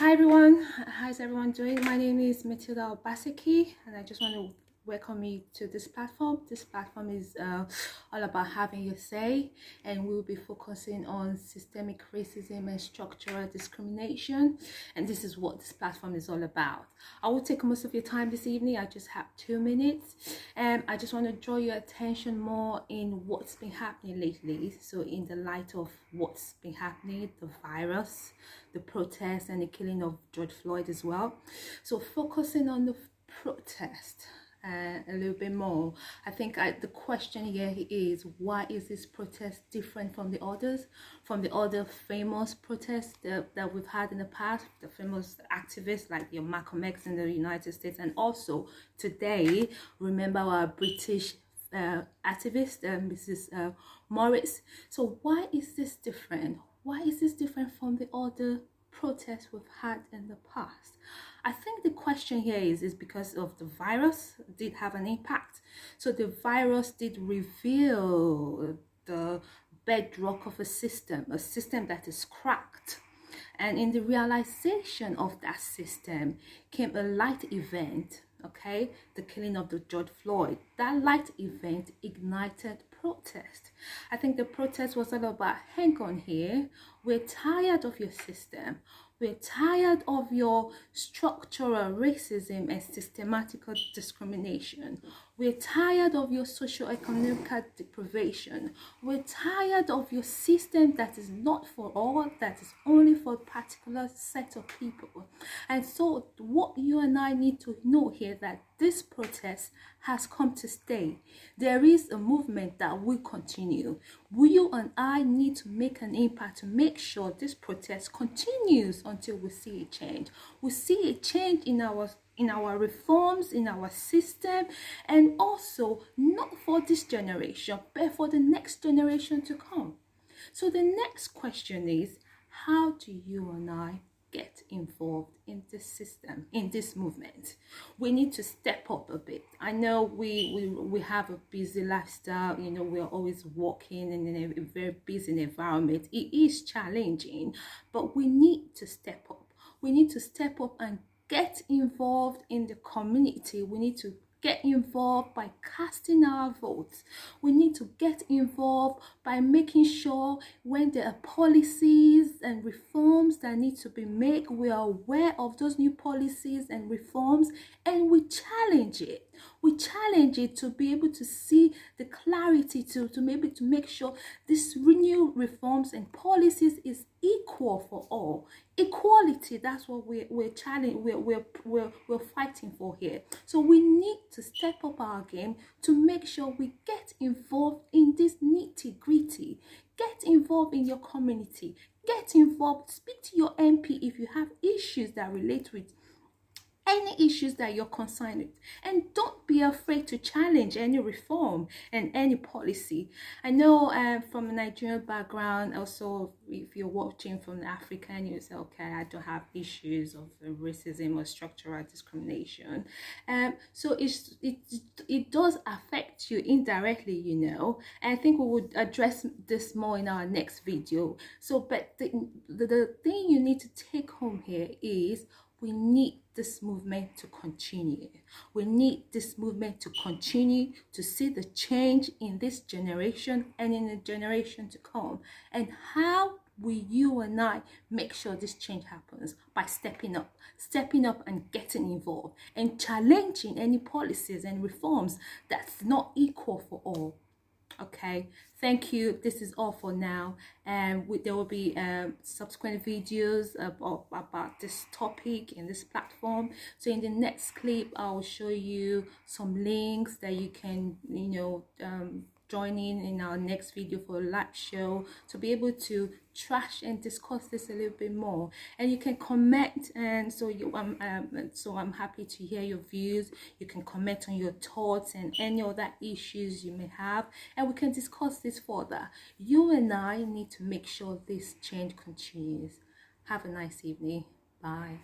Hi everyone, how's everyone doing? My name is Matilda Obaseki and I just want to welcome you to this platform. This platform is all about having your say, and we'll be focusing on systemic racism and structural discrimination, and this is what this platform is all about. I will take most of your time this evening. I just have 2 minutes, and I just want to draw your attention more in what's been happening lately. So in the light of what's been happening, the virus, the protests, and the killing of George Floyd as well. So focusing on the protest a little bit more, I think the question here is, why is this protest different from the others, from the other famous protests that we've had in the past, the famous activists like your Malcolm X in the United States, and also today, remember our British activist Mrs. Morris. So why is this different? Why is this different from the other protests we've had in the past? I think the question here is because of the virus did have an impact. So the virus did reveal the bedrock of a system that is cracked. And in the realization of that system came a light event, okay? The killing of the George Floyd. That light event ignited protest. I think the protest was all about, hang on here, we're tired of your system. We're tired of your structural racism and systematic discrimination. We're tired of your socioeconomic deprivation. We're tired of your system that is not for all, that is only for a particular set of people. And so what you and I need to know here, that this protest has come to stay. There is a movement that will continue. You and I need to make an impact to make sure this protest continues until we see a change. We see a change in our reforms, in our system, and also not for this generation, but for the next generation to come. So the next question is, how do you and I get involved in this system, in this movement? We need to step up a bit. I know we have a busy lifestyle, you know, we're always walking and in a very busy environment. It is challenging, but we need to step up. We need to step up and get involved in the community. We need to get involved by casting our votes. We need to get involved by making sure when there are policies and reforms that need to be made, we are aware of those new policies and reforms, and we challenge it. We challenge it to be able to see the clarity to maybe to make sure this renewed reforms and policies is equal for all. Equality, that's what we're fighting for here. So we need to step up our game to make sure we get involved in this nitty-gritty. Get involved in your community. Get involved. Speak to your MP if you have issues that relate with any issues that you're concerned with, and don't be afraid to challenge any reform and any policy. I know from a Nigerian background, also if you're watching from Africa and you say, okay, I don't have issues of racism or structural discrimination, so it does affect you indirectly, you know, and I think we would address this more in our next video. So but the thing you need to take home here is, we need this movement to continue. We need this movement to continue to see the change in this generation and in the generation to come. And how will you and I make sure this change happens? By stepping up and getting involved and challenging any policies and reforms that's not equal for all. Okay, thank you. This is all for now, and there will be subsequent videos about this topic in this platform. So in the next clip, I'll show you some links that you can, you know, join in our next video for a live show to be able to trash and discuss this a little bit more. And you can comment, and so I'm happy to hear your views. You can comment on your thoughts and any other issues you may have, and we can discuss this further. You and I need to make sure this change continues. Have a nice evening. Bye.